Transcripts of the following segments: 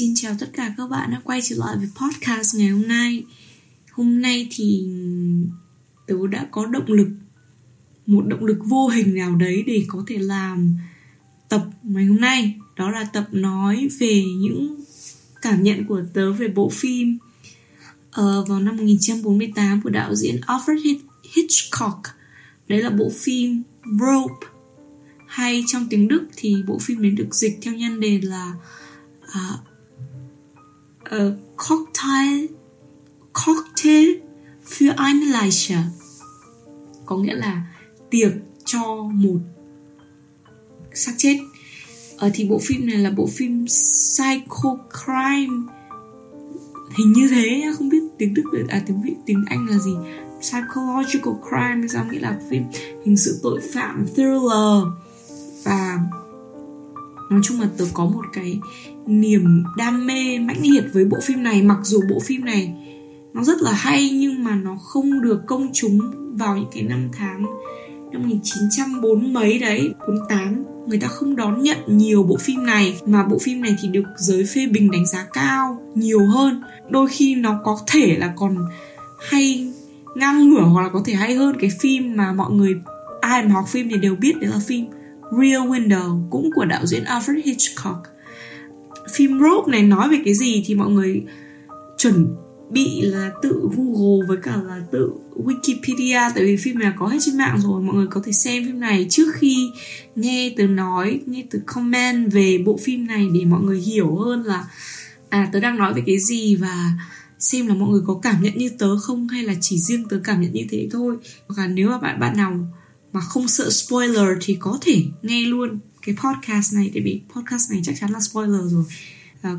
Xin chào tất cả các bạn đã quay trở lại với podcast ngày hôm nay. Hôm nay thì tớ đã có động lực, một động lực vô hình nào đấy để có thể làm tập ngày hôm nay. Đó là tập nói về những cảm nhận của tớ về bộ phim vào năm 1948 của đạo diễn Alfred Hitchcock. Đấy là bộ phim Rope, hay trong tiếng Đức thì bộ phim đấy được dịch theo nhân đề là Cocktail für eine Leiche, có nghĩa là tiệc cho một xác chết. Thì bộ phim này là bộ phim psychocrime, hình như thế, không biết tiếng Đức tiếng Anh là gì, psychological crime, sao nghĩa là phim hình sự tội phạm, thriller. Và nói chung là tớ có một cái niềm đam mê mãnh liệt với bộ phim này. Mặc dù bộ phim này nó rất là hay nhưng mà nó không được công chúng vào những cái năm tháng năm 1940 mấy đấy, 48. Người ta không đón nhận nhiều bộ phim này, mà bộ phim này thì được giới phê bình đánh giá cao nhiều hơn. Đôi khi nó có thể là còn hay ngang ngửa, hoặc là có thể hay hơn cái phim mà mọi người, ai mà học phim thì đều biết, đấy là phim Rear Window, cũng của đạo diễn Alfred Hitchcock. Phim Rope này nói về cái gì thì mọi người chuẩn bị là tự Google với cả là tự Wikipedia, tại vì phim này có hết trên mạng rồi. Mọi người có thể xem phim này trước khi nghe từ nói, nghe từ comment về bộ phim này để mọi người hiểu hơn là tớ đang nói về cái gì, và xem là mọi người có cảm nhận như tớ không, hay là chỉ riêng tớ cảm nhận như thế thôi. Và nếu mà bạn nào mà không sợ spoiler thì có thể nghe luôn cái podcast này, tại vì podcast này chắc chắn là spoiler rồi.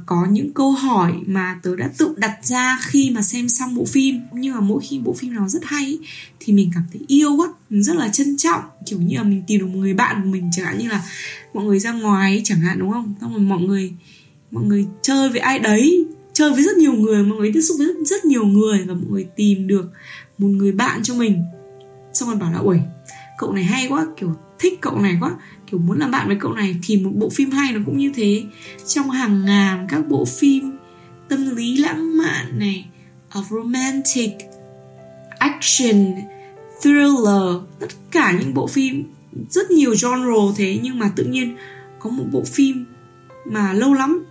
Có những câu hỏi mà tớ đã tự đặt ra khi mà xem xong bộ phim, nhưng mà mỗi khi bộ phim nào rất hay thì mình cảm thấy yêu quá, mình rất là trân trọng, kiểu như là mình tìm được một người bạn của mình, chẳng hạn như là mọi người ra ngoài chẳng hạn, đúng không? Xong rồi mọi người chơi với ai đấy, chơi với rất nhiều người, mọi người tiếp xúc với rất nhiều người, và mọi người tìm được một người bạn cho mình, xong rồi bảo là ôi cậu này hay quá, kiểu thích cậu này quá, kiểu muốn làm bạn với cậu này. Thì một bộ phim hay nó cũng như thế. Trong hàng ngàn các bộ phim tâm lý lãng mạn này, romantic, action, thriller, tất cả những bộ phim rất nhiều genre thế, nhưng mà tự nhiên có một bộ phim mà lâu lắm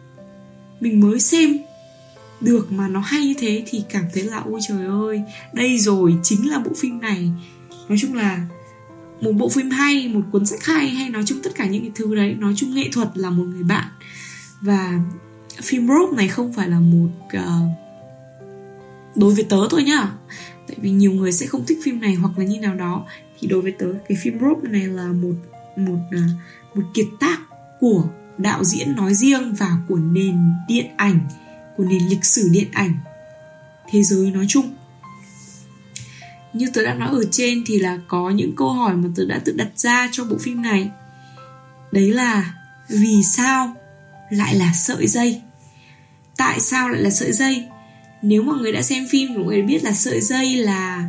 mình mới xem được mà nó hay như thế thì cảm thấy là ôi trời ơi, đây rồi, chính là bộ phim này. Nói chung là một bộ phim hay, một cuốn sách hay, hay nói chung tất cả những cái thứ đấy, nói chung nghệ thuật là một người bạn. Và phim Rope này không phải là một đối với tớ thôi nhá, tại vì nhiều người sẽ không thích phim này hoặc là như nào đó, thì đối với tớ cái phim Rope này là một kiệt tác của đạo diễn nói riêng và của nền điện ảnh, của nền lịch sử điện ảnh thế giới nói chung. Như tớ đã nói ở trên thì là có những câu hỏi mà tớ đã tự đặt ra cho bộ phim này. Đấy là vì sao lại là sợi dây? Tại sao lại là sợi dây? Nếu mọi người đã xem phim thì mọi người biết là sợi dây là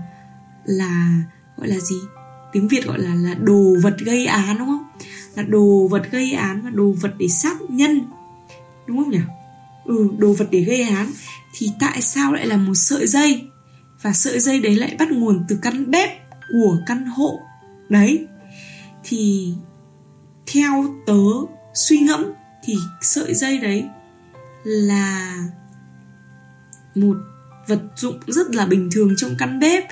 gọi là gì? Tiếng Việt gọi là đồ vật gây án, đúng không? Là đồ vật gây án và đồ vật để sát nhân, đúng không nhỉ? Đồ vật để gây án. Thì tại sao lại là một sợi dây? Và sợi dây đấy lại bắt nguồn từ căn bếp của căn hộ đấy. Thì theo tớ suy ngẫm thì sợi dây đấy là một vật dụng rất là bình thường trong căn bếp,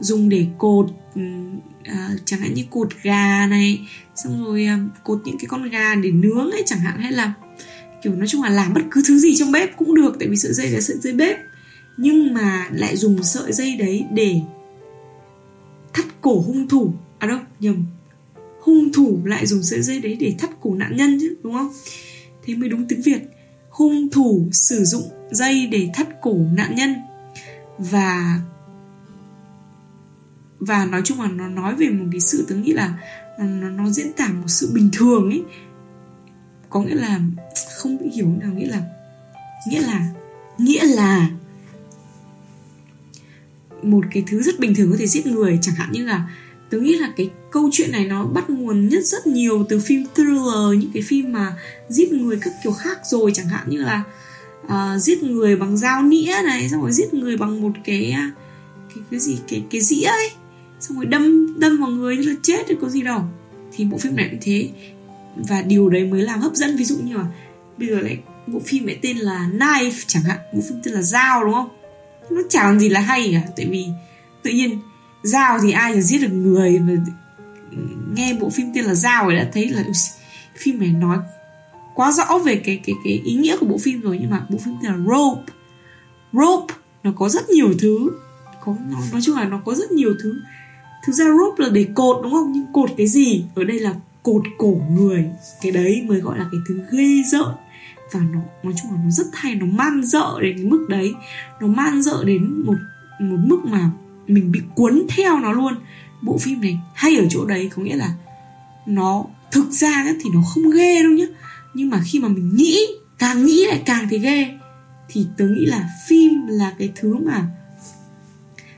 dùng để cột chẳng hạn như cột gà này, xong rồi cột những cái con gà để nướng ấy chẳng hạn, hay là kiểu nói chung là làm bất cứ thứ gì trong bếp cũng được, tại vì sợi dây là sợi dây bếp. Nhưng mà lại dùng sợi dây đấy để thắt cổ hung thủ. Hung thủ lại dùng sợi dây đấy để thắt cổ nạn nhân chứ, đúng không? Thế mới đúng tiếng Việt. Hung thủ sử dụng dây để thắt cổ nạn nhân. Và nói chung là nó nói về một cái sự, tôi nghĩ là nó diễn tả một sự bình thường ấy. Có nghĩa là không bị hiểu nào, nghĩa là một cái thứ rất bình thường có thể giết người. Chẳng hạn như là tớ nghĩ là cái câu chuyện này nó bắt nguồn nhất rất nhiều từ phim thriller, những cái phim mà giết người các kiểu khác rồi, chẳng hạn như là giết người bằng dao nĩa này, xong rồi giết người bằng một cái dĩa ấy, xong rồi đâm vào người là chết thì có gì đâu. Thì bộ phim này cũng thế, và điều đấy mới làm hấp dẫn. Ví dụ như là bây giờ lại bộ phim lại tên là Knife chẳng hạn, bộ phim tên là Dao đúng không, nó chẳng gì là hay cả, tại vì tự nhiên dao thì ai mà giết được người, mà nghe bộ phim tên là Dao ấy đã thấy là phim này nói quá rõ về cái ý nghĩa của bộ phim rồi. Nhưng mà bộ phim tên là Rope nó có rất nhiều thứ, nói chung là nó có rất nhiều thứ. Thực ra rope là để cột đúng không, nhưng cột cái gì? Ở đây là cột cổ người, cái đấy mới gọi là cái thứ ghê rợn. Và nó nói chung là nó rất hay, nó man rợ đến cái mức đấy, nó man rợ đến một mức mà mình bị cuốn theo nó luôn. Bộ phim này hay ở chỗ đấy, có nghĩa là nó thực ra thì nó không ghê đâu nhá, nhưng mà khi mà mình nghĩ lại càng thấy ghê. Thì tớ nghĩ là phim là cái thứ mà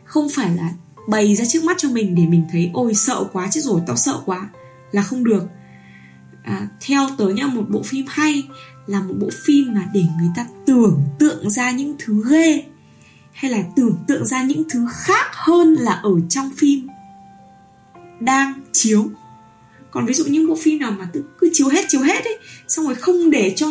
không phải là bày ra trước mắt cho mình để mình thấy ôi sợ quá, chết rồi tao sợ quá, là không được. Theo tớ nhá, một bộ phim hay là một bộ phim mà để người ta tưởng tượng ra những thứ ghê, hay là tưởng tượng ra những thứ khác hơn là ở trong phim đang chiếu. Còn ví dụ những bộ phim nào mà cứ chiếu hết ấy, xong rồi không để cho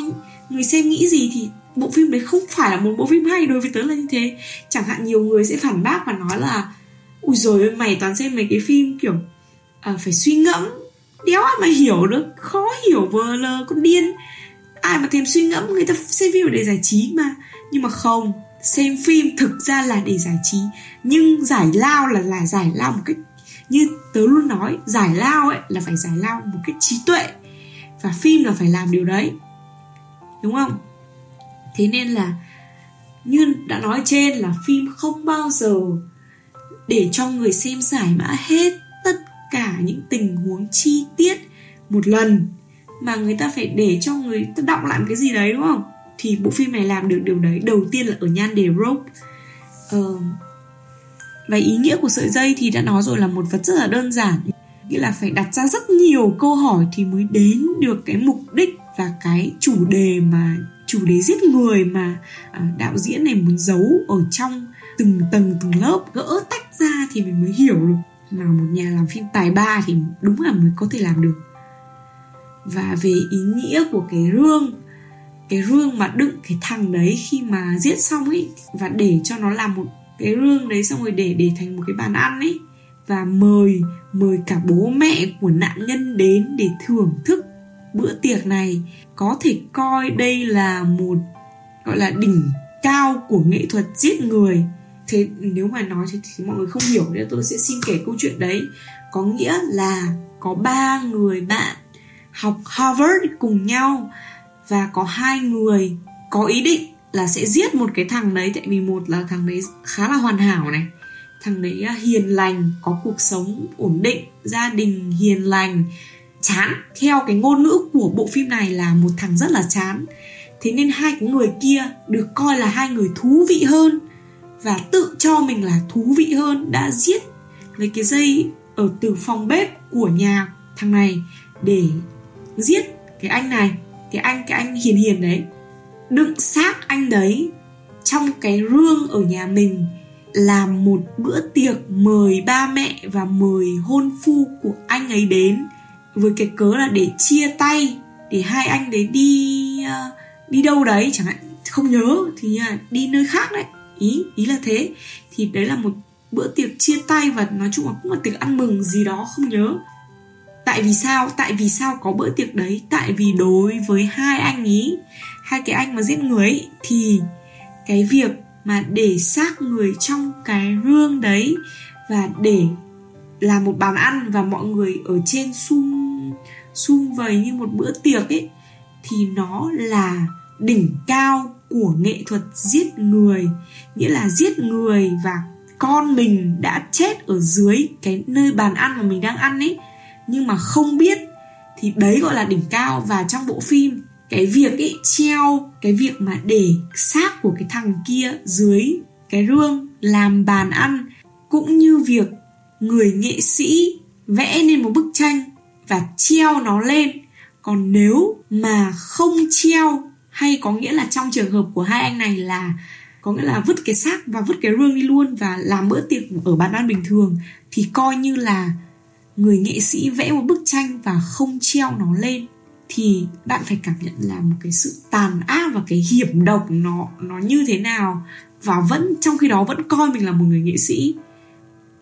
người xem nghĩ gì, thì bộ phim đấy không phải là một bộ phim hay. Đối với tớ là như thế. Chẳng hạn nhiều người sẽ phản bác và nói là ui dồi ôi, mày toàn xem mấy cái phim kiểu phải suy ngẫm, đéo ai mà hiểu được, khó hiểu vờ lờ, con điên, ai mà thèm suy ngẫm, người ta xem phim để giải trí mà. Nhưng mà không, xem phim thực ra là để giải trí, nhưng giải lao là giải lao một cách, như tớ luôn nói, giải lao ấy là phải giải lao một cách trí tuệ, và phim là phải làm điều đấy, đúng không? Thế nên là như đã nói trên là phim không bao giờ để cho người xem giải mã hết tất cả những tình huống chi tiết một lần, mà người ta phải để cho người ta đọng lại cái gì đấy, đúng không? Thì bộ phim này làm được điều đấy. Đầu tiên là ở nhan đề rope. Và ý nghĩa của sợi dây thì đã nói rồi, là một vật rất là đơn giản, nghĩa là phải đặt ra rất nhiều câu hỏi thì mới đến được cái mục đích và cái chủ đề giết người mà đạo diễn này muốn giấu ở trong từng tầng từng lớp, gỡ tách ra thì mình mới hiểu được. Mà một nhà làm phim tài ba thì đúng là mới có thể làm được. Và về ý nghĩa của cái rương mà đựng cái thằng đấy khi mà giết xong ấy, và để cho nó làm một cái rương đấy, xong rồi để thành một cái bàn ăn ấy, và mời cả bố mẹ của nạn nhân đến để thưởng thức bữa tiệc này. Có thể coi đây là một, gọi là đỉnh cao của nghệ thuật giết người. Thế nếu mà nói thì mọi người không hiểu, nên tôi sẽ xin kể câu chuyện đấy. Có nghĩa là có 3 người bạn học Harvard cùng nhau, và có 2 người có ý định là sẽ giết một cái thằng đấy, tại vì một là thằng đấy khá là hoàn hảo này, thằng đấy hiền lành, có cuộc sống ổn định, gia đình hiền lành, chán. Theo cái ngôn ngữ của bộ phim này là một thằng rất là chán. Thế nên 2 cái người kia được coi là 2 người thú vị hơn, và tự cho mình là thú vị hơn, đã giết lấy cái dây ở từ phòng bếp của nhà thằng này để giết cái anh này, cái anh hiền đấy, đựng xác anh đấy trong cái rương ở nhà mình, làm một bữa tiệc mời ba mẹ và mời hôn phu của anh ấy đến, với cái cớ là để chia tay, để hai anh đấy đi đâu đấy, chẳng hạn không nhớ thì đi nơi khác đấy, ý là thế. Thì đấy là một bữa tiệc chia tay, và nói chung là cũng là tiệc ăn mừng gì đó không nhớ. Tại vì sao có bữa tiệc đấy? Tại vì đối với hai anh ý, hai cái anh mà giết người ấy, thì cái việc mà để xác người trong cái rương đấy và để làm một bàn ăn và mọi người ở trên sum vầy như một bữa tiệc ấy, thì nó là đỉnh cao của nghệ thuật giết người. Nghĩa là giết người và con mình đã chết ở dưới cái nơi bàn ăn mà mình đang ăn ấy, nhưng mà không biết, thì đấy gọi là đỉnh cao. Và trong bộ phim, cái việc ấy treo, cái việc mà để xác của cái thằng kia dưới cái rương làm bàn ăn, cũng như việc người nghệ sĩ vẽ nên một bức tranh và treo nó lên. Còn nếu mà không treo Hay có nghĩa là trong trường hợp của hai anh này là có nghĩa là vứt cái xác và vứt cái rương đi luôn và làm bữa tiệc ở bàn ăn bình thường, thì coi như là người nghệ sĩ vẽ một bức tranh và không treo nó lên. Thì bạn phải cảm nhận là một cái sự tàn ác và cái hiểm độc nó như thế nào, và vẫn trong khi đó vẫn coi mình là một người nghệ sĩ.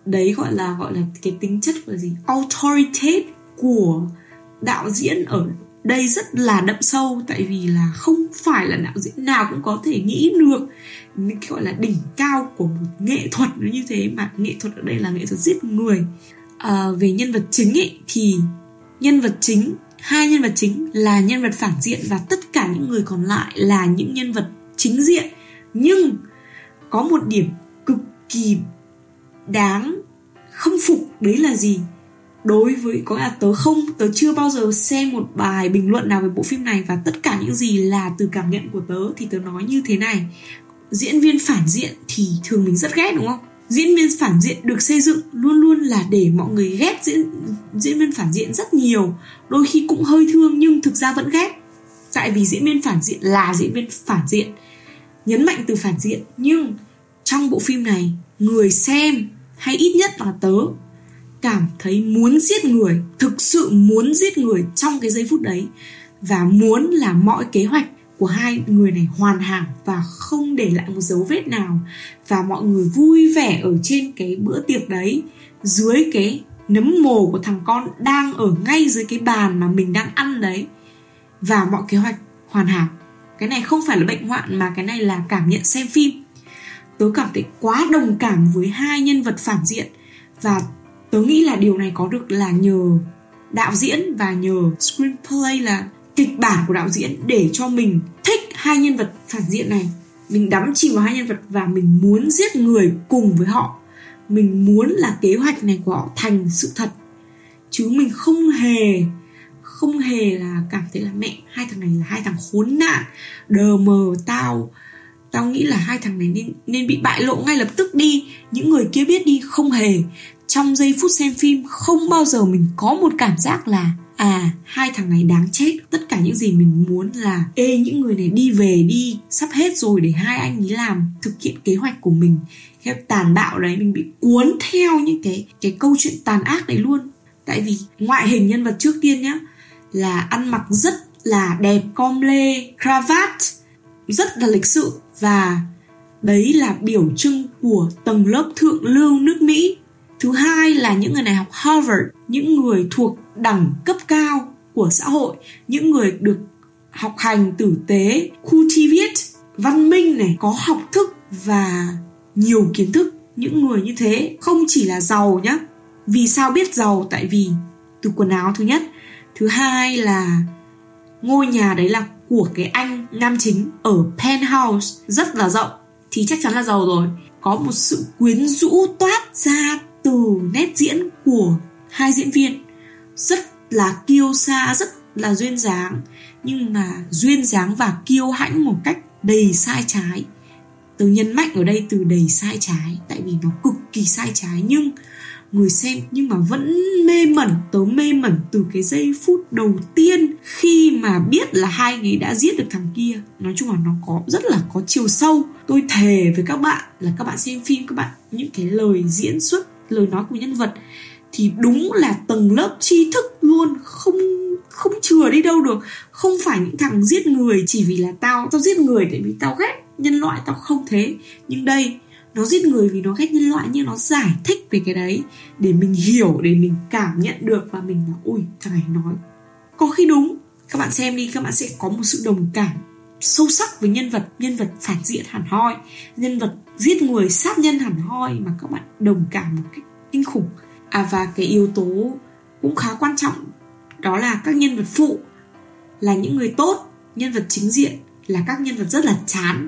Đấy gọi là cái tính chất của gì, authoritative của đạo diễn ở đây rất là đậm sâu, tại vì là không phải là đạo diễn nào cũng có thể nghĩ được những cái gọi là đỉnh cao của một nghệ thuật nó như thế, mà nghệ thuật ở đây là nghệ thuật giết người. Về nhân vật chính ấy, thì hai nhân vật chính là nhân vật phản diện và tất cả những người còn lại là những nhân vật chính diện. Nhưng có một điểm cực kỳ đáng khâm phục, đấy là gì? Đối với, có là tớ chưa bao giờ xem một bài bình luận nào về bộ phim này, và tất cả những gì là từ cảm nhận của tớ thì tớ nói như thế này: diễn viên phản diện thì thường mình rất ghét, đúng không? Diễn viên phản diện được xây dựng luôn luôn là để mọi người ghét diễn viên phản diện rất nhiều, đôi khi cũng hơi thương nhưng thực ra vẫn ghét, tại vì diễn viên phản diện là diễn viên phản diện, nhấn mạnh từ phản diện. Nhưng trong bộ phim này, người xem hay ít nhất là tớ cảm thấy muốn giết người, thực sự muốn giết người trong cái giây phút đấy, và muốn là mọi kế hoạch của hai người này hoàn hảo và không để lại một dấu vết nào, và mọi người vui vẻ ở trên cái bữa tiệc đấy dưới cái nấm mồ của thằng con đang ở ngay dưới cái bàn mà mình đang ăn đấy, và mọi kế hoạch hoàn hảo. Cái này không phải là bệnh hoạn, mà cái này là cảm nhận xem phim. Tớ cảm thấy quá đồng cảm với hai nhân vật phản diện, và tớ nghĩ là điều này có được là nhờ đạo diễn và nhờ screenplay, là kịch bản của đạo diễn, để cho mình thích hai nhân vật phản diện này. Mình đắm chìm vào hai nhân vật và mình muốn giết người cùng với họ. Mình muốn là kế hoạch này của họ thành sự thật. Chứ mình không hề là cảm thấy là mẹ, hai thằng này là hai thằng khốn nạn, đờ mờ, tao nghĩ là hai thằng này nên bị bại lộ ngay lập tức đi, những người kia biết đi. Không hề. Trong giây phút xem phim không bao giờ mình có một cảm giác là hai thằng này đáng chết. Tất cả những gì mình muốn là những người này đi về đi, sắp hết rồi, để hai anh ấy làm thực hiện kế hoạch của mình theo tàn bạo đấy. Mình bị cuốn theo những cái câu chuyện tàn ác đấy luôn. Tại vì ngoại hình nhân vật trước tiên nhá, là ăn mặc rất là đẹp, com lê, cravat, rất là lịch sự, và đấy là biểu trưng của tầng lớp thượng lưu nước Mỹ. Thứ hai là những người này học Harvard, những người thuộc đẳng cấp cao của xã hội, những người được học hành tử tế, cultivate, văn minh này, có học thức và nhiều kiến thức. Những người như thế không chỉ là giàu nhá. Vì sao biết giàu? Tại vì từ quần áo thứ nhất. Thứ hai là ngôi nhà đấy là của cái anh nam chính ở penthouse rất là rộng, thì chắc chắn là giàu rồi. Có một sự quyến rũ toát ra từ nét diễn của hai diễn viên, rất là kiêu sa, rất là duyên dáng, nhưng mà duyên dáng và kiêu hãnh một cách đầy sai trái. Tớ nhấn mạnh ở đây từ đầy sai trái, tại vì nó cực kỳ sai trái, nhưng người xem nhưng mà vẫn mê mẩn. Tớ mê mẩn từ cái giây phút đầu tiên khi mà biết là hai người đã giết được thằng kia. Nói chung là nó có rất là có chiều sâu. Tôi thề với các bạn là các bạn xem phim, các bạn những cái lời diễn xuất, lời nói của nhân vật thì đúng là tầng lớp tri thức luôn, không chừa đi đâu được. Không phải những thằng giết người chỉ vì là tao giết người tại vì tao ghét nhân loại, tao không thế. Nhưng đây, nó giết người vì nó ghét nhân loại, nhưng nó giải thích về cái đấy để mình hiểu, để mình cảm nhận được, và mình bảo ui, thằng này nói có khi đúng. Các bạn xem đi, các bạn sẽ có một sự đồng cảm sâu sắc với nhân vật phản diện hẳn hoi, nhân vật giết người sát nhân hẳn hoi, mà các bạn đồng cảm một cách kinh khủng. Và cái yếu tố cũng khá quan trọng đó là các nhân vật phụ là những người tốt, nhân vật chính diện là các nhân vật rất là chán.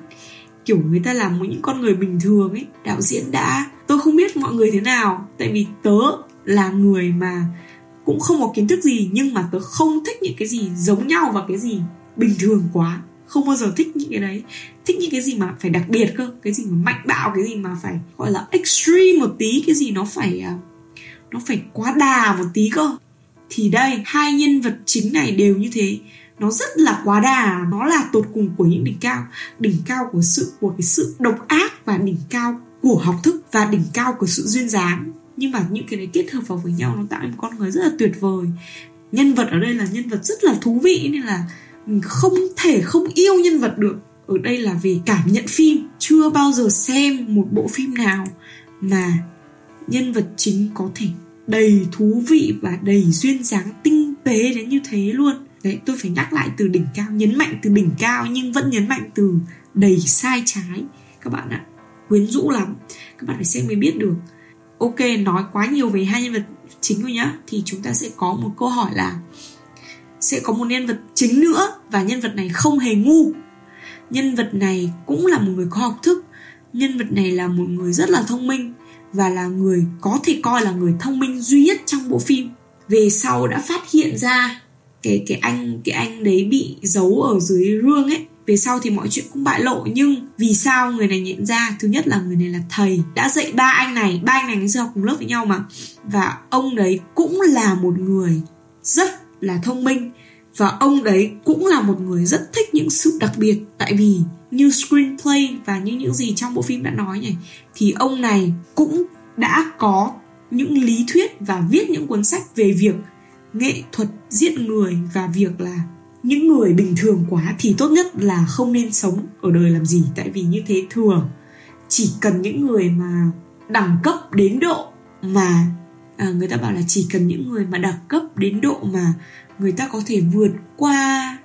Kiểu người ta là những con người bình thường ấy. Đạo diễn đã, tôi không biết mọi người thế nào, tại vì tớ là người mà cũng không có kiến thức gì, nhưng mà tớ không thích những cái gì giống nhau và cái gì bình thường quá. Không bao giờ thích những cái đấy. Thích những cái gì mà phải đặc biệt cơ, cái gì mà mạnh bạo, cái gì mà phải gọi là extreme một tí, cái gì nó phải quá đà một tí cơ. Thì đây, hai nhân vật chính này đều như thế. nó rất là quá đà, nó là tột cùng của những đỉnh cao của cái sự độc ác và đỉnh cao của học thức và đỉnh cao của sự duyên dáng. Nhưng mà những cái này kết hợp vào với nhau nó tạo nên một con người rất là tuyệt vời. Nhân vật ở đây là nhân vật rất là thú vị, nên là mình không thể không yêu nhân vật được. Ở đây là về cảm nhận phim. Chưa bao giờ xem một bộ phim nào mà nhân vật chính có thể đầy thú vị và đầy duyên dáng tinh tế đến như thế luôn. Đấy, tôi phải nhắc lại từ đỉnh cao, nhấn mạnh từ đỉnh cao nhưng vẫn nhấn mạnh từ đầy sai trái. Các bạn ạ, quyến rũ lắm. Các bạn phải xem mới biết được. Ok, nói quá nhiều về hai nhân vật chính rồi nhá. Thì chúng ta sẽ có một câu hỏi là sẽ có một nhân vật chính nữa, và nhân vật này không hề ngu. Nhân vật này cũng là một người có học thức. Nhân vật này là một người rất là thông minh, và là người có thể coi là người thông minh duy nhất trong bộ phim. Về sau đã phát hiện ra cái anh đấy bị giấu ở dưới rương ấy. Về sau thì mọi chuyện cũng bại lộ. Nhưng vì sao người này nhận ra? Thứ nhất là người này là thầy, đã dạy ba anh này ngày xưa học cùng lớp với nhau mà. Và ông đấy cũng là một người rất là thông minh, và ông đấy cũng là một người rất thích những sự đặc biệt. Tại vì như screenplay và như những gì trong bộ phim đã nói này, thì ông này cũng đã có những lý thuyết và viết những cuốn sách về việc nghệ thuật giết người, và việc là những người bình thường quá thì tốt nhất là không nên sống ở đời làm gì, tại vì như thế thừa. Chỉ cần những người mà đẳng cấp đến độ mà người ta bảo là chỉ cần những người mà đẳng cấp đến độ mà người ta có thể vượt qua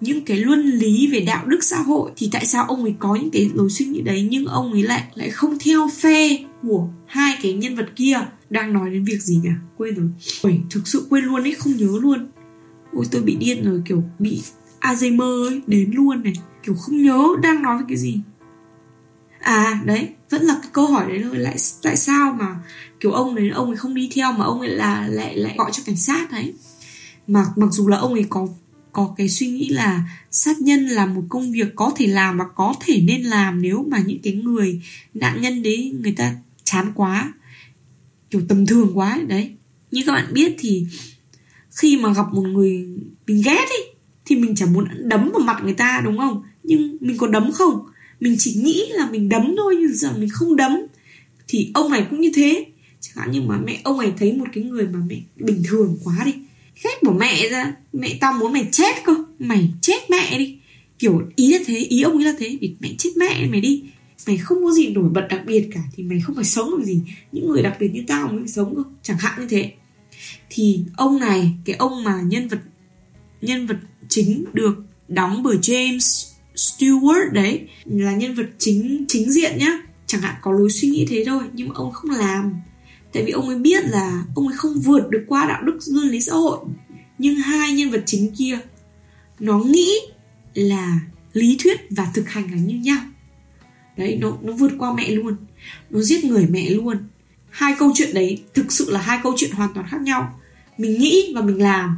những cái luân lý về đạo đức xã hội, thì tại sao ông ấy có những cái lối suy nghĩ đấy nhưng ông ấy lại không theo phe của hai cái nhân vật kia. Đang nói đến việc gì nhỉ? Quên rồi. Ôi, thực sự quên luôn ấy, không nhớ luôn. Ôi, tôi bị điên rồi, kiểu bị Alzheimer ấy, đến luôn này. Kiểu không nhớ đang nói về cái gì. À, đấy, vẫn là cái câu hỏi đấy thôi. Tại sao mà kiểu ông ấy không đi theo mà ông ấy lại gọi cho cảnh sát đấy. Mà mặc dù là ông ấy có cái suy nghĩ là sát nhân là một công việc có thể làm và có thể nên làm nếu mà những cái người nạn nhân đấy người ta chán quá, kiểu tầm thường quá đấy. Như các bạn biết thì khi mà gặp một người mình ghét ấy thì mình chẳng muốn đấm vào mặt người ta, đúng không? Nhưng mình có đấm không? Mình chỉ nghĩ là mình đấm thôi, nhưng giờ mình không đấm. Thì ông này cũng như thế. Chẳng hạn như mà mẹ ông này thấy một cái người mà mẹ bình thường quá đi, ghét bỏ mẹ ra, mẹ tao muốn mày chết cơ, mày chết mẹ đi, kiểu ý là thế, ý ông ấy là thế. Mẹ chết mẹ mày đi, mày không có gì nổi bật đặc biệt cả, thì mày không phải sống làm gì, những người đặc biệt như tao mới sống cơ, chẳng hạn như thế. Thì ông này, cái ông mà nhân vật chính được đóng bởi James Stewart đấy, là nhân vật chính diện nhá, chẳng hạn có lối suy nghĩ thế thôi, nhưng mà ông không làm. Tại vì ông ấy biết là ông ấy không vượt được qua đạo đức luân lý xã hội. Nhưng hai nhân vật chính kia, nó nghĩ là lý thuyết và thực hành là như nhau. Đấy, nó vượt qua mẹ luôn, nó giết người mẹ luôn. Hai câu chuyện đấy thực sự là hai câu chuyện hoàn toàn khác nhau. Mình nghĩ và mình làm.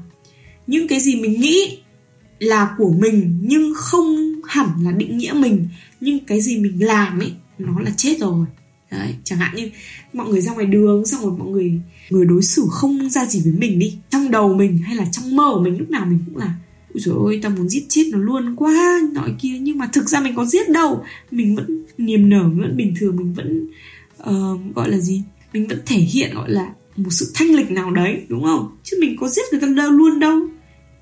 Những cái gì mình nghĩ là của mình nhưng không hẳn là định nghĩa mình. Nhưng cái gì mình làm ấy, nó là chết rồi. Đấy, chẳng hạn như mọi người ra ngoài đường, xong rồi mọi người đối xử không ra gì với mình đi, trong đầu mình hay là trong mơ của mình lúc nào mình cũng là ôi trời ơi, tao muốn giết chết nó luôn quá nọ kia. Nhưng mà thực ra mình có giết đâu, mình vẫn niềm nở, mình vẫn bình thường, mình vẫn gọi là gì, mình vẫn thể hiện gọi là một sự thanh lịch nào đấy, đúng không? Chứ mình có giết người ta đâu luôn đâu.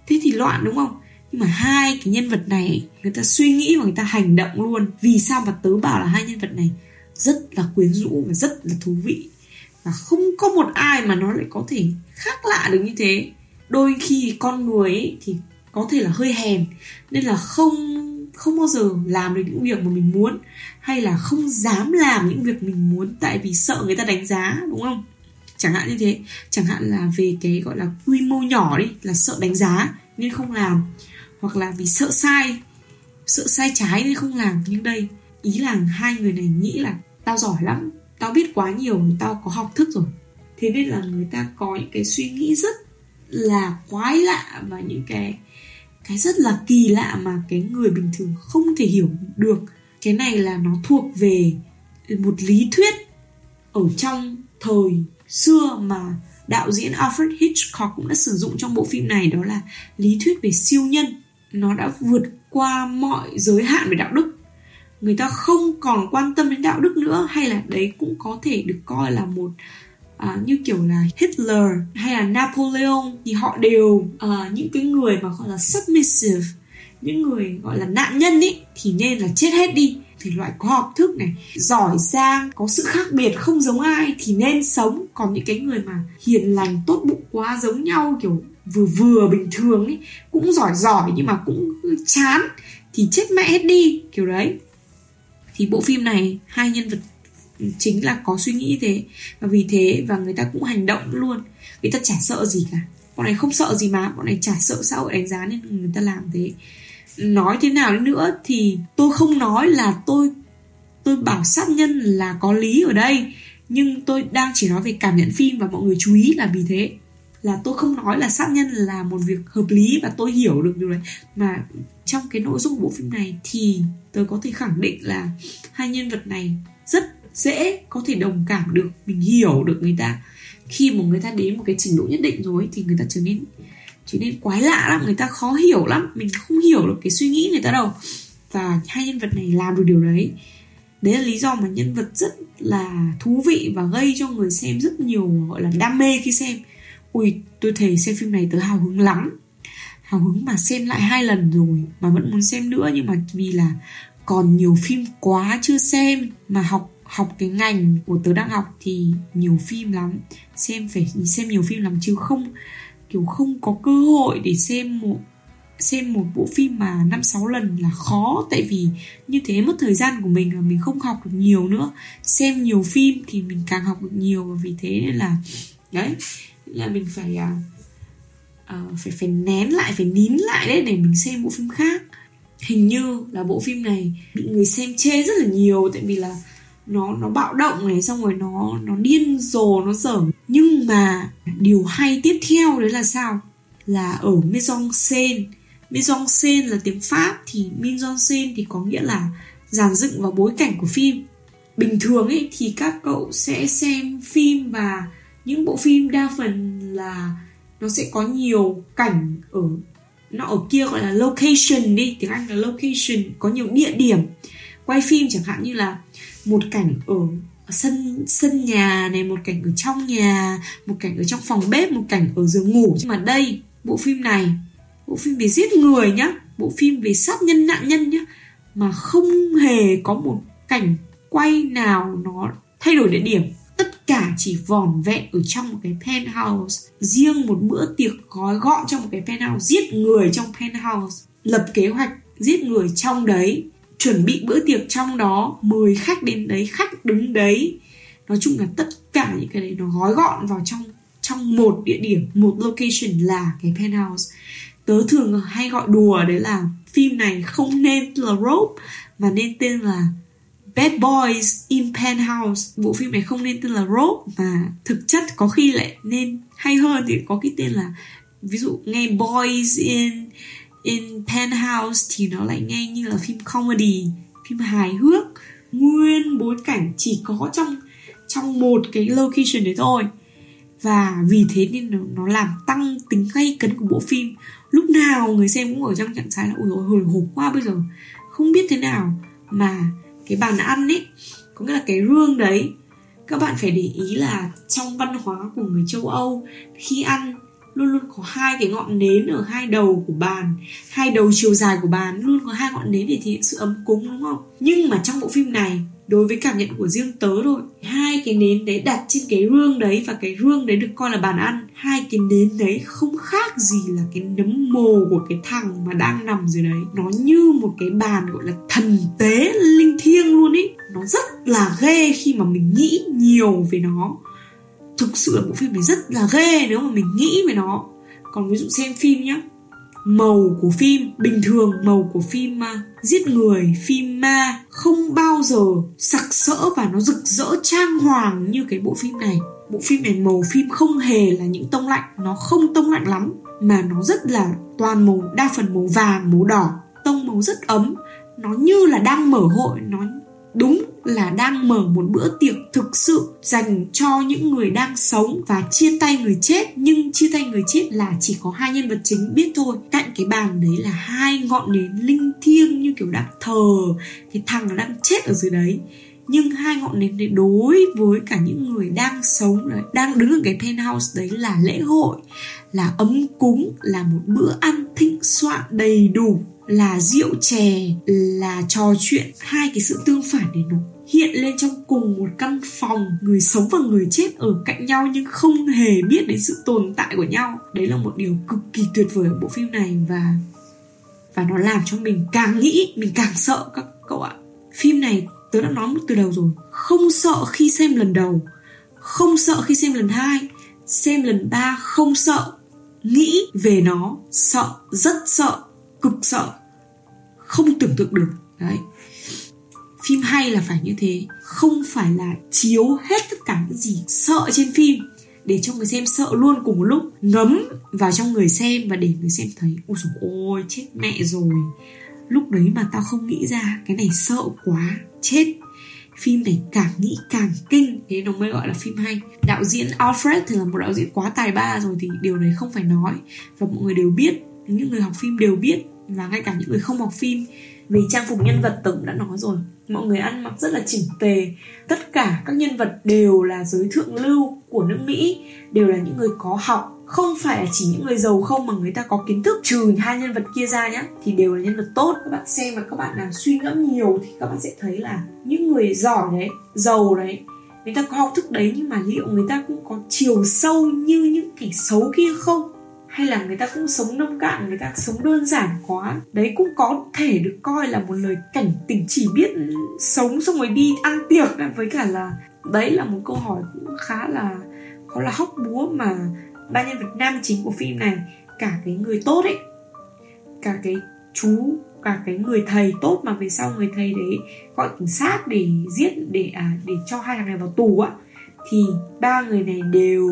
Thế thì loạn, đúng không? Nhưng mà hai cái nhân vật này, người ta suy nghĩ và người ta hành động luôn. Vì sao mà tớ bảo là hai nhân vật này rất là quyến rũ và rất là thú vị, và không có một ai mà nó lại có thể khác lạ được như thế. Đôi khi con người ấy thì có thể là hơi hèn, nên là không bao giờ làm được những việc mà mình muốn, hay là không dám làm những việc mình muốn tại vì sợ người ta đánh giá, đúng không? Chẳng hạn như thế. Chẳng hạn là về cái gọi là quy mô nhỏ đi, là sợ đánh giá nên không làm, hoặc là vì sợ sai trái nên không làm. Nhưng đây, ý là hai người này nghĩ là tao giỏi lắm, tao biết quá nhiều, tao có học thức rồi. Thế nên là người ta có những cái suy nghĩ rất là quái lạ, và những cái rất là kỳ lạ mà cái người bình thường không thể hiểu được. Cái này là nó thuộc về một lý thuyết ở trong thời xưa mà đạo diễn Alfred Hitchcock cũng đã sử dụng trong bộ phim này, đó là lý thuyết về siêu nhân. nó đã vượt qua mọi giới hạn về đạo đức. Người ta không còn quan tâm đến đạo đức nữa, hay là đấy cũng có thể được coi là một như kiểu là Hitler hay là Napoleon, thì họ đều những cái người mà gọi là submissive, những người gọi là nạn nhân ý, thì nên là chết hết đi. Thì loại có học thức này, giỏi giang, có sự khác biệt, không giống ai thì nên sống. Còn những cái người mà hiền lành, tốt bụng quá, giống nhau, kiểu vừa bình thường ấy, cũng giỏi nhưng mà cũng chán, thì chết mẹ hết đi, kiểu đấy. Thì bộ phim này hai nhân vật chính là có suy nghĩ thế, và vì thế và người ta cũng hành động luôn. Người ta chả sợ gì cả, bọn này không sợ gì mà, bọn này chả sợ xã hội đánh giá nên người ta làm thế. Nói thế nào nữa thì tôi không nói là tôi bảo sát nhân là có lý ở đây, nhưng tôi đang chỉ nói về cảm nhận phim, và mọi người chú ý là vì thế là tôi không nói là sát nhân là một việc hợp lý, và tôi hiểu được điều này. Mà trong cái nội dung của bộ phim này thì tôi có thể khẳng định là hai nhân vật này rất dễ có thể đồng cảm được, mình hiểu được người ta. Khi mà người ta đến một cái trình độ nhất định rồi thì người ta trở nên quái lạ lắm, người ta khó hiểu lắm, mình không hiểu được cái suy nghĩ người ta đâu. Và hai nhân vật này làm được điều đấy. Đấy là lý do mà nhân vật rất là thú vị và gây cho người xem rất nhiều gọi là đam mê khi xem. Ui, tôi thề xem phim này tớ hào hứng lắm, hào hứng mà xem lại 2 lần rồi mà vẫn muốn xem nữa, nhưng mà vì là còn nhiều phim quá chưa xem, mà học cái ngành của tớ đang học thì nhiều phim lắm, phải xem nhiều phim lắm, chứ không có cơ hội để xem một bộ phim mà 5-6 lần là khó. Tại vì như thế mất thời gian của mình, là mình không học được nhiều nữa. Xem nhiều phim thì mình càng học được nhiều, và vì thế là đấy là mình phải nén lại, phải nín lại đấy để mình xem bộ phim khác. Hình như là bộ phim này bị người xem chê rất là nhiều, tại vì là nó bạo động này, xong rồi nó điên rồ, nó dởm. Nhưng mà điều hay tiếp theo đấy là sao? Là ở mise-en-scène. Mise-en-scène là tiếng Pháp, thì mise-en-scène thì có nghĩa là dàn dựng vào bối cảnh của phim. Bình thường ấy thì các cậu sẽ xem phim, và những bộ phim đa phần là nó sẽ có nhiều cảnh ở kia gọi là location đi, tiếng Anh là location, có nhiều địa điểm quay phim, chẳng hạn như là một cảnh ở sân nhà này, một cảnh ở trong nhà, một cảnh ở trong phòng bếp, một cảnh ở giường ngủ. Nhưng mà đây, bộ phim này, bộ phim về giết người nhá, bộ phim về sát nhân nạn nhân nhá, mà không hề có một cảnh quay nào nó thay đổi địa điểm. Tất cả chỉ vỏn vẹn ở trong một cái penthouse, riêng một bữa tiệc gói gọn trong một cái penthouse, giết người trong penthouse, lập kế hoạch giết người trong đấy, chuẩn bị bữa tiệc trong đó, mời khách đến đấy, khách đứng đấy. Nói chung là tất cả những cái đấy nó gói gọn vào trong một địa điểm, một location là cái penthouse. Tớ thường hay gọi đùa đấy là phim này không nên là Rope mà nên tên là Bad Boys in Penthouse. Bộ phim này không nên tên là Rope mà thực chất có khi lại nên hay hơn, thì có cái tên là, ví dụ nghe Boys in Penthouse thì nó lại nghe như là phim comedy, phim hài hước, nguyên bối cảnh chỉ có trong một cái location đấy thôi. Và vì thế nên nó làm tăng tính gay cấn của bộ phim. Lúc nào người xem cũng ở trong trạng thái là ôi dồi, hồi hộp quá, bây giờ không biết thế nào. Mà cái bàn ăn ấy, có nghĩa là cái room đấy, các bạn phải để ý là trong văn hóa của người châu Âu, khi ăn luôn luôn có 2 cái ngọn nến ở 2 đầu của bàn, 2 đầu chiều dài của bàn, luôn có 2 ngọn nến để thể hiện sự ấm cúng, đúng không? Nhưng mà trong bộ phim này, đối với cảm nhận của riêng tớ thôi, 2 cái nến đấy đặt trên cái rương đấy, và cái rương đấy được coi là bàn ăn. 2 cái nến đấy không khác gì là cái nấm mồ của cái thằng mà đang nằm dưới đấy. Nó như một cái bàn gọi là thần tế, linh thiêng luôn ấy. Nó rất là ghê khi mà mình nghĩ nhiều về nó. Thực sự là bộ phim này rất là ghê nếu mà mình nghĩ về nó. Còn ví dụ xem phim nhá, màu của phim, bình thường màu của phim giết người, phim ma không bao giờ sặc sỡ và nó rực rỡ trang hoàng như cái bộ phim này. Bộ phim này màu phim không hề là những tông lạnh, nó không tông lạnh lắm, mà nó rất là toàn màu, đa phần màu vàng, màu đỏ, tông màu rất ấm. Nó như là đang mở hội, nó đúng là đang mở một bữa tiệc thực sự dành cho những người đang sống và chia tay người chết. Nhưng chia tay người chết là chỉ có hai nhân vật chính biết thôi. Cạnh cái bàn đấy là hai ngọn nến linh thiêng như kiểu đang thờ cái thằng đang chết ở dưới đấy. Nhưng hai ngọn nến đấy đối với cả những người đang sống đấy, đang đứng ở cái penthouse đấy là lễ hội, là ấm cúng, là một bữa ăn thịnh soạn đầy đủ, là rượu chè, là trò chuyện. Hai cái sự tương phản để nó hiện lên trong cùng một căn phòng, người sống và người chết ở cạnh nhau nhưng không hề biết đến sự tồn tại của nhau. Đấy là một điều cực kỳ tuyệt vời ở bộ phim này, và nó làm cho mình càng nghĩ mình càng sợ các cậu ạ. Phim này tớ đã nói từ đầu rồi, không sợ khi xem lần đầu, không sợ khi xem lần hai, xem lần ba không sợ, nghĩ về nó sợ, rất sợ, cực sợ, không tưởng tượng được. Đấy, phim hay là phải như thế, không phải là chiếu hết tất cả những gì sợ trên phim để cho người xem sợ luôn cùng một lúc, ngấm vào trong người xem và để người xem thấy ôi dồi ôi chết mẹ rồi, lúc đấy mà tao không nghĩ ra, cái này sợ quá, chết. Phim này càng nghĩ càng kinh, thế nó mới gọi là phim hay. Đạo diễn Alfred thì là một đạo diễn quá tài ba rồi thì điều này không phải nói, và mọi người đều biết, những người học phim đều biết, và ngay cả những người không học phim. Vì trang phục nhân vật tớ cũng đã nói rồi, mọi người ăn mặc rất là chỉnh tề, tất cả các nhân vật đều là giới thượng lưu của nước Mỹ, đều là những người có học, không phải là chỉ những người giàu không mà người ta có kiến thức. Trừ hai nhân vật kia ra nhá, thì đều là nhân vật tốt. Các bạn xem và các bạn nào suy ngẫm nhiều thì các bạn sẽ thấy là những người giỏi đấy, giàu đấy, người ta có học thức đấy, nhưng mà liệu người ta cũng có chiều sâu như những kẻ xấu kia không? Hay là người ta cũng sống nông cạn, người ta sống đơn giản quá? Đấy cũng có thể được coi là một lời cảnh tỉnh, chỉ biết sống xong rồi đi ăn tiệc. Với cả là đấy là một câu hỏi cũng khá là hóc búa mà ba nhân vật nam chính của phim này, cả cái người tốt ấy, cả cái chú, cả cái người thầy tốt mà về sau người thầy đấy gọi cảnh sát để giết, để cho hai thằng này vào tù á, thì ba người này đều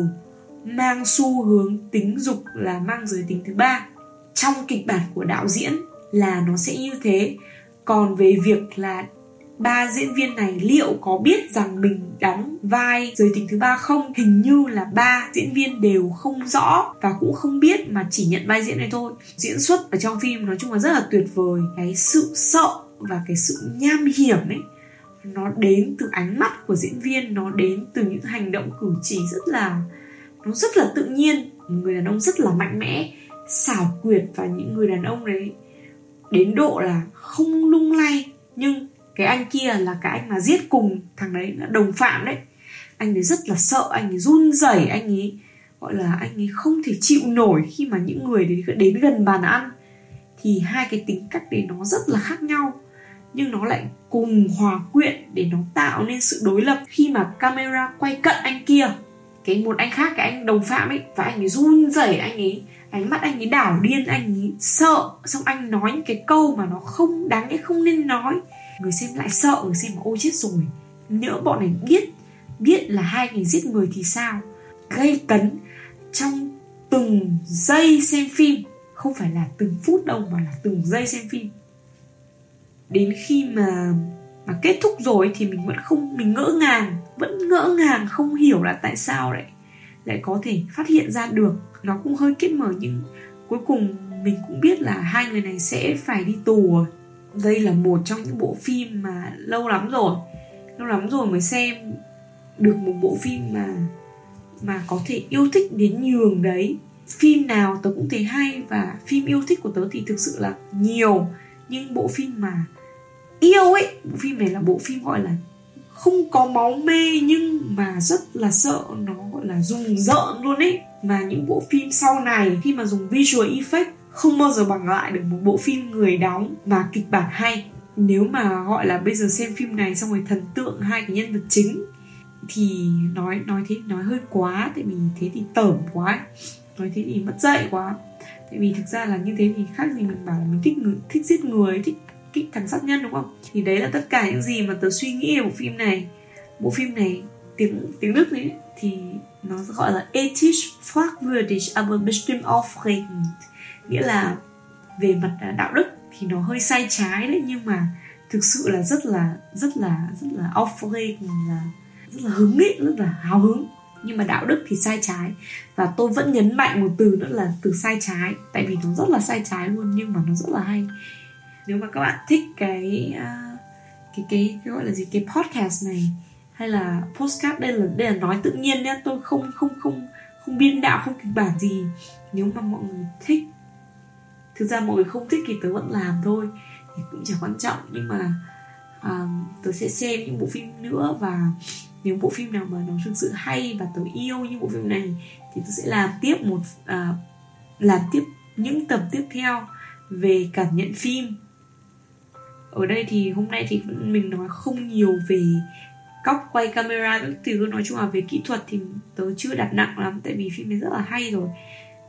mang xu hướng tính dục, là mang giới tính thứ ba. Trong kịch bản của đạo diễn là nó sẽ như thế. Còn về việc là ba diễn viên này liệu có biết rằng mình đóng vai giới tính thứ ba không, hình như là ba diễn viên đều không rõ và cũng không biết, mà chỉ nhận vai diễn này thôi. Diễn xuất ở trong phim nói chung là rất là tuyệt vời. Cái sự sợ và cái sự nham hiểm ấy, nó đến từ ánh mắt của diễn viên, nó đến từ những hành động cử chỉ rất là tự nhiên. Người đàn ông rất là mạnh mẽ, xảo quyệt, và những người đàn ông đấy đến độ là không lung lay. Nhưng cái anh kia là cái anh mà giết cùng thằng đấy, là đồng phạm đấy, anh ấy rất là sợ, anh ấy run rẩy, anh ấy gọi là anh ấy không thể chịu nổi khi mà những người đến gần bàn ăn. Thì hai cái tính cách đấy nó rất là khác nhau, nhưng nó lại cùng hòa quyện để nó tạo nên sự đối lập. Khi mà camera quay cận anh kia, cái một anh khác, cái anh đồng phạm ấy, và anh ấy run rẩy, anh ấy ánh mắt anh ấy đảo điên, anh ấy sợ, xong anh nói những cái câu mà nó không đáng lẽ không nên nói. Người xem lại sợ, người xem mà ôi chết rồi, nhỡ bọn này biết là hai người giết người thì sao. Gây cấn trong từng giây xem phim, không phải là từng phút đâu mà là từng giây xem phim. Đến khi mà kết thúc rồi thì mình vẫn không, mình ngỡ ngàng không hiểu là tại sao lại có thể phát hiện ra được. Nó cũng hơi kết mở, nhưng cuối cùng mình cũng biết là hai người này sẽ phải đi tù rồi. Đây là một trong những bộ phim mà lâu lắm rồi mới xem được một bộ phim mà có thể yêu thích đến nhường đấy. Phim nào tớ cũng thấy hay, và phim yêu thích của tớ thì thực sự là nhiều, nhưng bộ phim mà yêu ấy, bộ phim này là bộ phim gọi là không có máu mê nhưng mà rất là sợ, nó gọi là rùng rợn luôn ấy. Và những bộ phim sau này khi mà dùng visual effect không bao giờ bằng lại được một bộ phim người đóng và kịch bản hay. Nếu mà gọi là bây giờ xem phim này xong rồi thần tượng hai cái nhân vật chính thì nói hơi quá, tại vì thế thì tởm quá, nói thế thì mất dạy quá. Tại vì thực ra là như thế thì khác gì mình bảo là mình thích giết người, thích cảnh sát nhân, đúng không? Thì đấy là tất cả những gì mà tớ suy nghĩ về bộ phim này. Bộ phim này tiếng Đức ấy thì nó gọi là ethisch fragwürdig aber bestimmt aufregend, nghĩa là về mặt đạo đức thì nó hơi sai trái đấy, nhưng mà thực sự là rất là outrage, là rất là hứng ý, rất là hào hứng. Nhưng mà đạo đức thì sai trái, và tôi vẫn nhấn mạnh một từ nữa là từ sai trái, tại vì nó rất là sai trái luôn nhưng mà nó rất là hay. Nếu mà các bạn thích cái gọi là gì, cái podcast này hay là podcast, đây là nói tự nhiên nhé, tôi không biên đạo, không kịch bản gì. Nếu mà mọi người thích, thực ra mọi người không thích thì tớ vẫn làm thôi, thì cũng chẳng quan trọng. Nhưng mà tớ sẽ xem những bộ phim nữa, và nếu bộ phim nào mà nó thực sự hay và tớ yêu những bộ phim này thì tớ sẽ làm tiếp những tập tiếp theo về cảm nhận phim. Ở đây thì hôm nay thì mình nói không nhiều về góc quay camera, các thứ, nói chung là về kỹ thuật thì tớ chưa đặt nặng lắm, tại vì phim này rất là hay rồi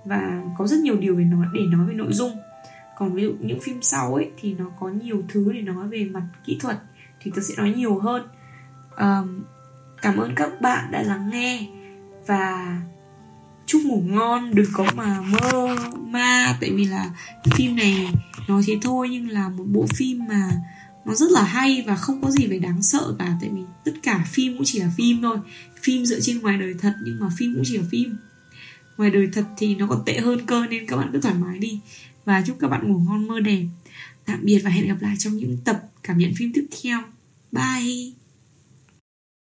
và có rất nhiều điều để nói về nội dung. Còn ví dụ những phim sau ấy thì nó có nhiều thứ để nói về mặt kỹ thuật thì tớ sẽ nói nhiều hơn. Cảm ơn các bạn đã lắng nghe và chúc ngủ ngon, đừng có mà mơ ma, tại vì là phim này nói thế thôi nhưng là một bộ phim mà nó rất là hay và không có gì phải đáng sợ cả, tại vì tất cả phim cũng chỉ là phim thôi, phim dựa trên ngoài đời thật nhưng mà phim cũng chỉ là phim, ngoài đời thật thì nó còn tệ hơn cơ, nên các bạn cứ thoải mái đi. Và chúc các bạn ngủ ngon mơ đẹp, tạm biệt và hẹn gặp lại trong những tập cảm nhận phim tiếp theo. Bye.